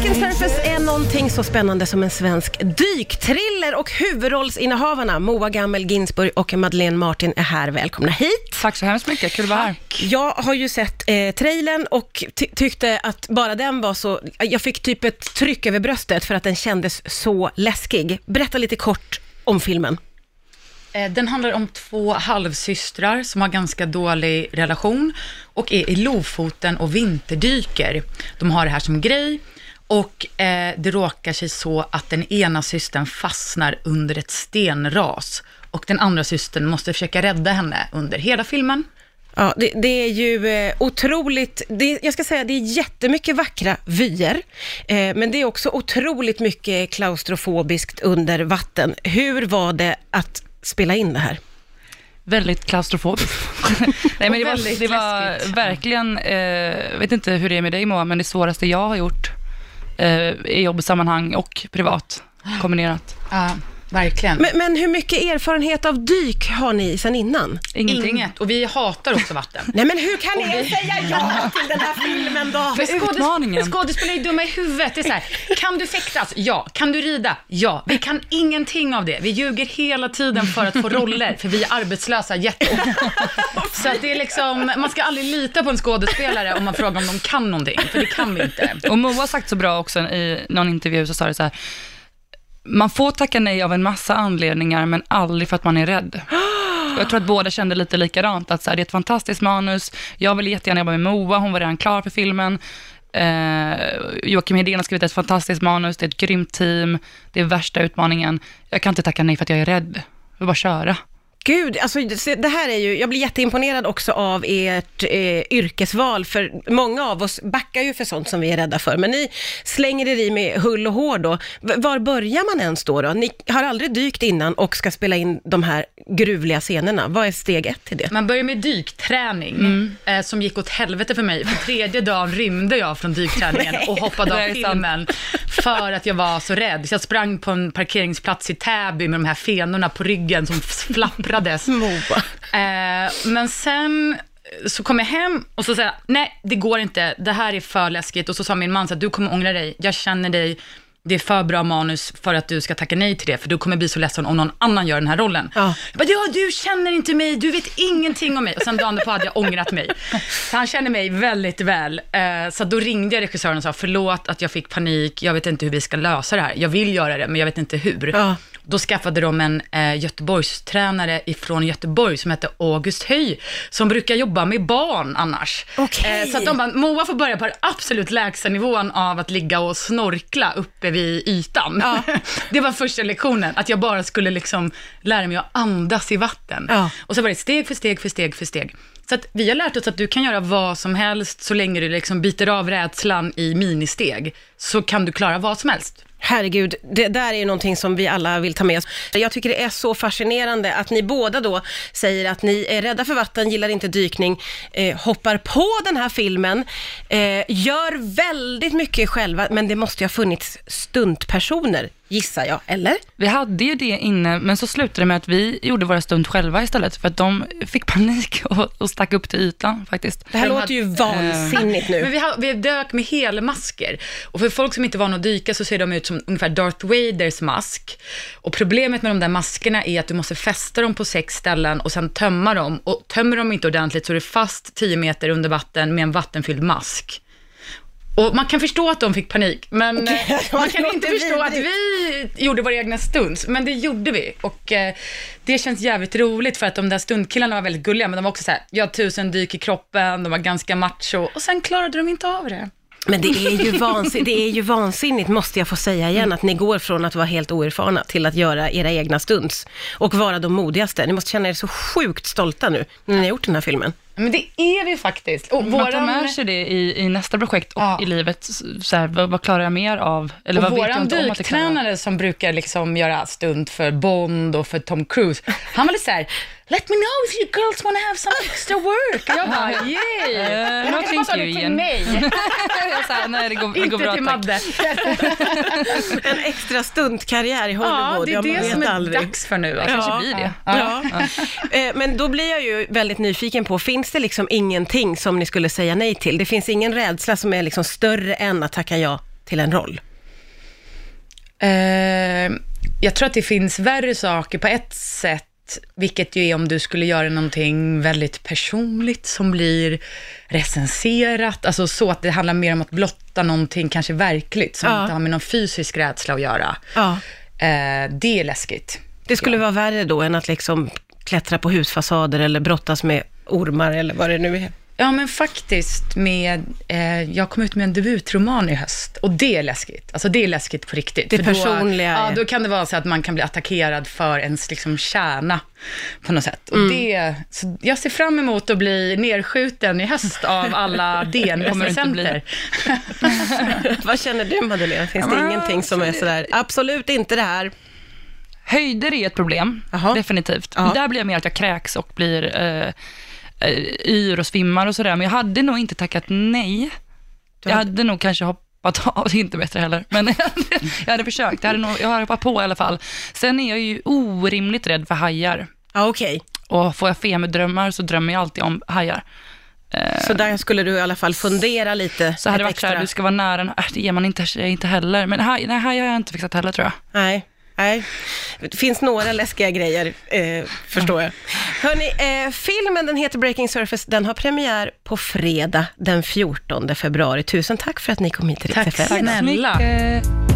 Breaking Surface är någonting så spännande som en svensk dyktriller, och huvudrollsinnehavarna Moa Gammel Ginsborg och Madlen Martin är här. Välkomna hit. Tack så hemskt mycket, kul att vara här. Jag har ju sett trailern och tyckte att bara den var så... Jag fick typ ett tryck över bröstet för att den kändes så läskig. Berätta lite kort om filmen. Den handlar om två halvsystrar som har ganska dålig relation och är i Lofoten och vinterdyker. De har det här som grej, och det råkar sig så att den ena systern fastnar under ett stenras och den andra systern måste försöka rädda henne under hela filmen. Ja, det är ju otroligt, jag ska säga det är jättemycket vackra vyer, men det är också otroligt mycket klaustrofobiskt under vatten. Hur var det att spela in det här? Väldigt klaustrofobiskt. Nej, men det var verkligen, vet inte hur det är med dig Moa, men det svåraste jag har gjort i jobbsammanhang och privat kombinerat. Ja, verkligen. Men hur mycket erfarenhet av dyk har ni sedan innan? Inget. Och vi hatar också vatten. Nej, men hur kan ni säga ja till den här filmen då? Skådespelare är dumma i huvudet. Det är så här, kan du fäktas? Ja. Kan du rida? Ja. Vi kan ingenting av det. Vi ljuger hela tiden för att få roller, för vi är arbetslösa jätteofta. Så att det är liksom, man ska aldrig lita på en skådespelare om man frågar om de kan någonting, för det kan vi inte. Och Moa har sagt så bra också i någon intervju, så sa det så här: man får tacka nej av en massa anledningar, men aldrig för att man är rädd. Jag tror att båda kände lite likadant, att så här, det är ett fantastiskt manus. Jag vill jättegärna jobba med Moa, hon var redan klar för filmen. Joakim Hedén har skrivit ett fantastiskt manus, det är ett grymt team, det är värsta utmaningen. Jag kan inte tacka nej för att jag är rädd. Jag vill bara köra. Gud, alltså det här är ju, jag blir jätteimponerad också av ert yrkesval, för många av oss backar ju för sånt som vi är rädda för, men ni slänger er i med hull och hår då. Var börjar man ens då? Ni har aldrig dykt innan och ska spela in de här gruvliga scenerna. Vad är steg ett till det? Man börjar med dykträning som gick åt helvete för mig. För tredje dagen rymde jag från dykträningen och hoppade av filmen för att jag var så rädd. Så jag sprang på en parkeringsplats i Täby med de här fenorna på ryggen som flapprar. Men sen så kom jag hem och så sa, nej det går inte, det här är för läskigt. Och så sa min man så att du kommer ångra dig, jag känner dig, det är för bra manus för att du ska tacka nej till det, för du kommer bli så ledsen om någon annan gör den här rollen. Ja. Jag bara, ja, du känner inte mig, du vet ingenting om mig. Och sen dagen på hade jag ångrat mig. Så han känner mig väldigt väl. Så då ringde jag regissören och sa, förlåt att jag fick panik, jag vet inte hur vi ska lösa det här. Jag vill göra det, men jag vet inte hur. Ja. Då skaffade de en Göteborgstränare ifrån Göteborg som hette August Höy, som brukar jobba med barn annars. Okay. Så att de bara, Moa får börja på den absolut lägsta nivån av att ligga och snorkla uppe vid ytan. Ja. Det var första lektionen, att jag bara skulle liksom lära mig att andas i vatten. Ja. Och så var det steg för steg. Så att vi har lärt oss att du kan göra vad som helst så länge du liksom biter av rädslan i ministeg, så kan du klara vad som helst. Herregud, det där är ju någonting som vi alla vill ta med oss. Jag tycker det är så fascinerande att ni båda då säger att ni är rädda för vatten, gillar inte dykning, hoppar på den här filmen, gör väldigt mycket själva, men det måste ju ha funnits stuntpersoner, gissar jag, eller? Vi hade ju det inne, men så slutade det med att vi gjorde våra stunt själva istället, för att de fick panik och stack upp till ytan faktiskt. Det här låter ju vansinnigt nu. Men vi dök med helmasker, och för folk som inte är vana att dyka så ser de ut som ungefär Darth Vaders mask, och problemet med de där maskerna är att du måste fästa dem på 6 ställen och sen tömma dem, och tömmer dem inte ordentligt så är det fast 10 meter under vatten med en vattenfylld mask. Och man kan förstå att de fick panik, men man kan inte förstå att vi gjorde våra egna stunts, men det gjorde vi, och det känns jävligt roligt för att de där stuntkillarna var väldigt gulliga, men de var också så här, jag har 1000 dyk i kroppen, de var ganska macho, och sen klarade de inte av det. Men det är ju vansinnigt måste jag få säga igen, att ni går från att vara helt oerfarna till att göra era egna stunts och vara de modigaste. Ni måste känna er så sjukt stolta nu när ni har gjort den här filmen. Men det är vi faktiskt. Och man tar med sig det i nästa projekt och i livet. Så här, vad klarar jag mer av? Eller och våran dyktränare som brukar liksom göra stunt för Bond och för Tom Cruise, han var lite så här, let me know if you girls want to have some extra work. Och jag bara, yay! Jag tänkte bara till mig. Jag sa, nej, det går bra, tack. Madde. En extra stuntkarriär i Hollywood. Ja, det är det som är dags för nu. Kanske blir det. Ja. Men då blir jag ju väldigt nyfiken på, finns det liksom ingenting som ni skulle säga nej till? Det finns ingen rädsla som är liksom större än att tacka ja till en roll? Jag tror att det finns värre saker på ett sätt, vilket ju är om du skulle göra någonting väldigt personligt som blir recenserat, alltså så att det handlar mer om att blotta någonting kanske verkligt som inte har med någon fysisk rädsla att göra. Det är läskigt. Det skulle vara värre då än att liksom klättra på husfasader eller brottas med ormar eller vad det nu är. Ja, men faktiskt med jag kom ut med en debutroman i höst och det är läskigt. Alltså det är läskigt på riktigt. Det är personliga. Ja, då kan det vara så att man kan bli attackerad för ens liksom kärna på något sätt. Och det, så jag ser fram emot att bli nerskjuten i höst av alla DN-recensenter. Vad känner du, Madeleine? Finns det ingenting som är sådär, absolut inte det här? Höjder är ett problem, definitivt. Där blir jag mer att jag kräks och blir... yr och svimmar och sådär, men jag hade nog inte tackat nej. Jag hade nog kanske hoppat av, inte bättre heller, men jag hade försökt, jag hade hoppat på i alla fall. Sen är jag ju orimligt rädd för hajar. Okej. Och får jag feberdrömmar så drömmer jag alltid om hajar. Så där skulle du i alla fall fundera lite. Så hade det varit så här, du ska vara nära, det ger man inte heller, men hajar har jag inte fixat heller, tror jag. Nej, det finns några läskiga grejer, förstår jag. Hörrni, filmen, den heter Breaking Surface, den har premiär på fredag den 14 februari. Tusen tack för att ni kom hit till Riksfm. Tack snälla.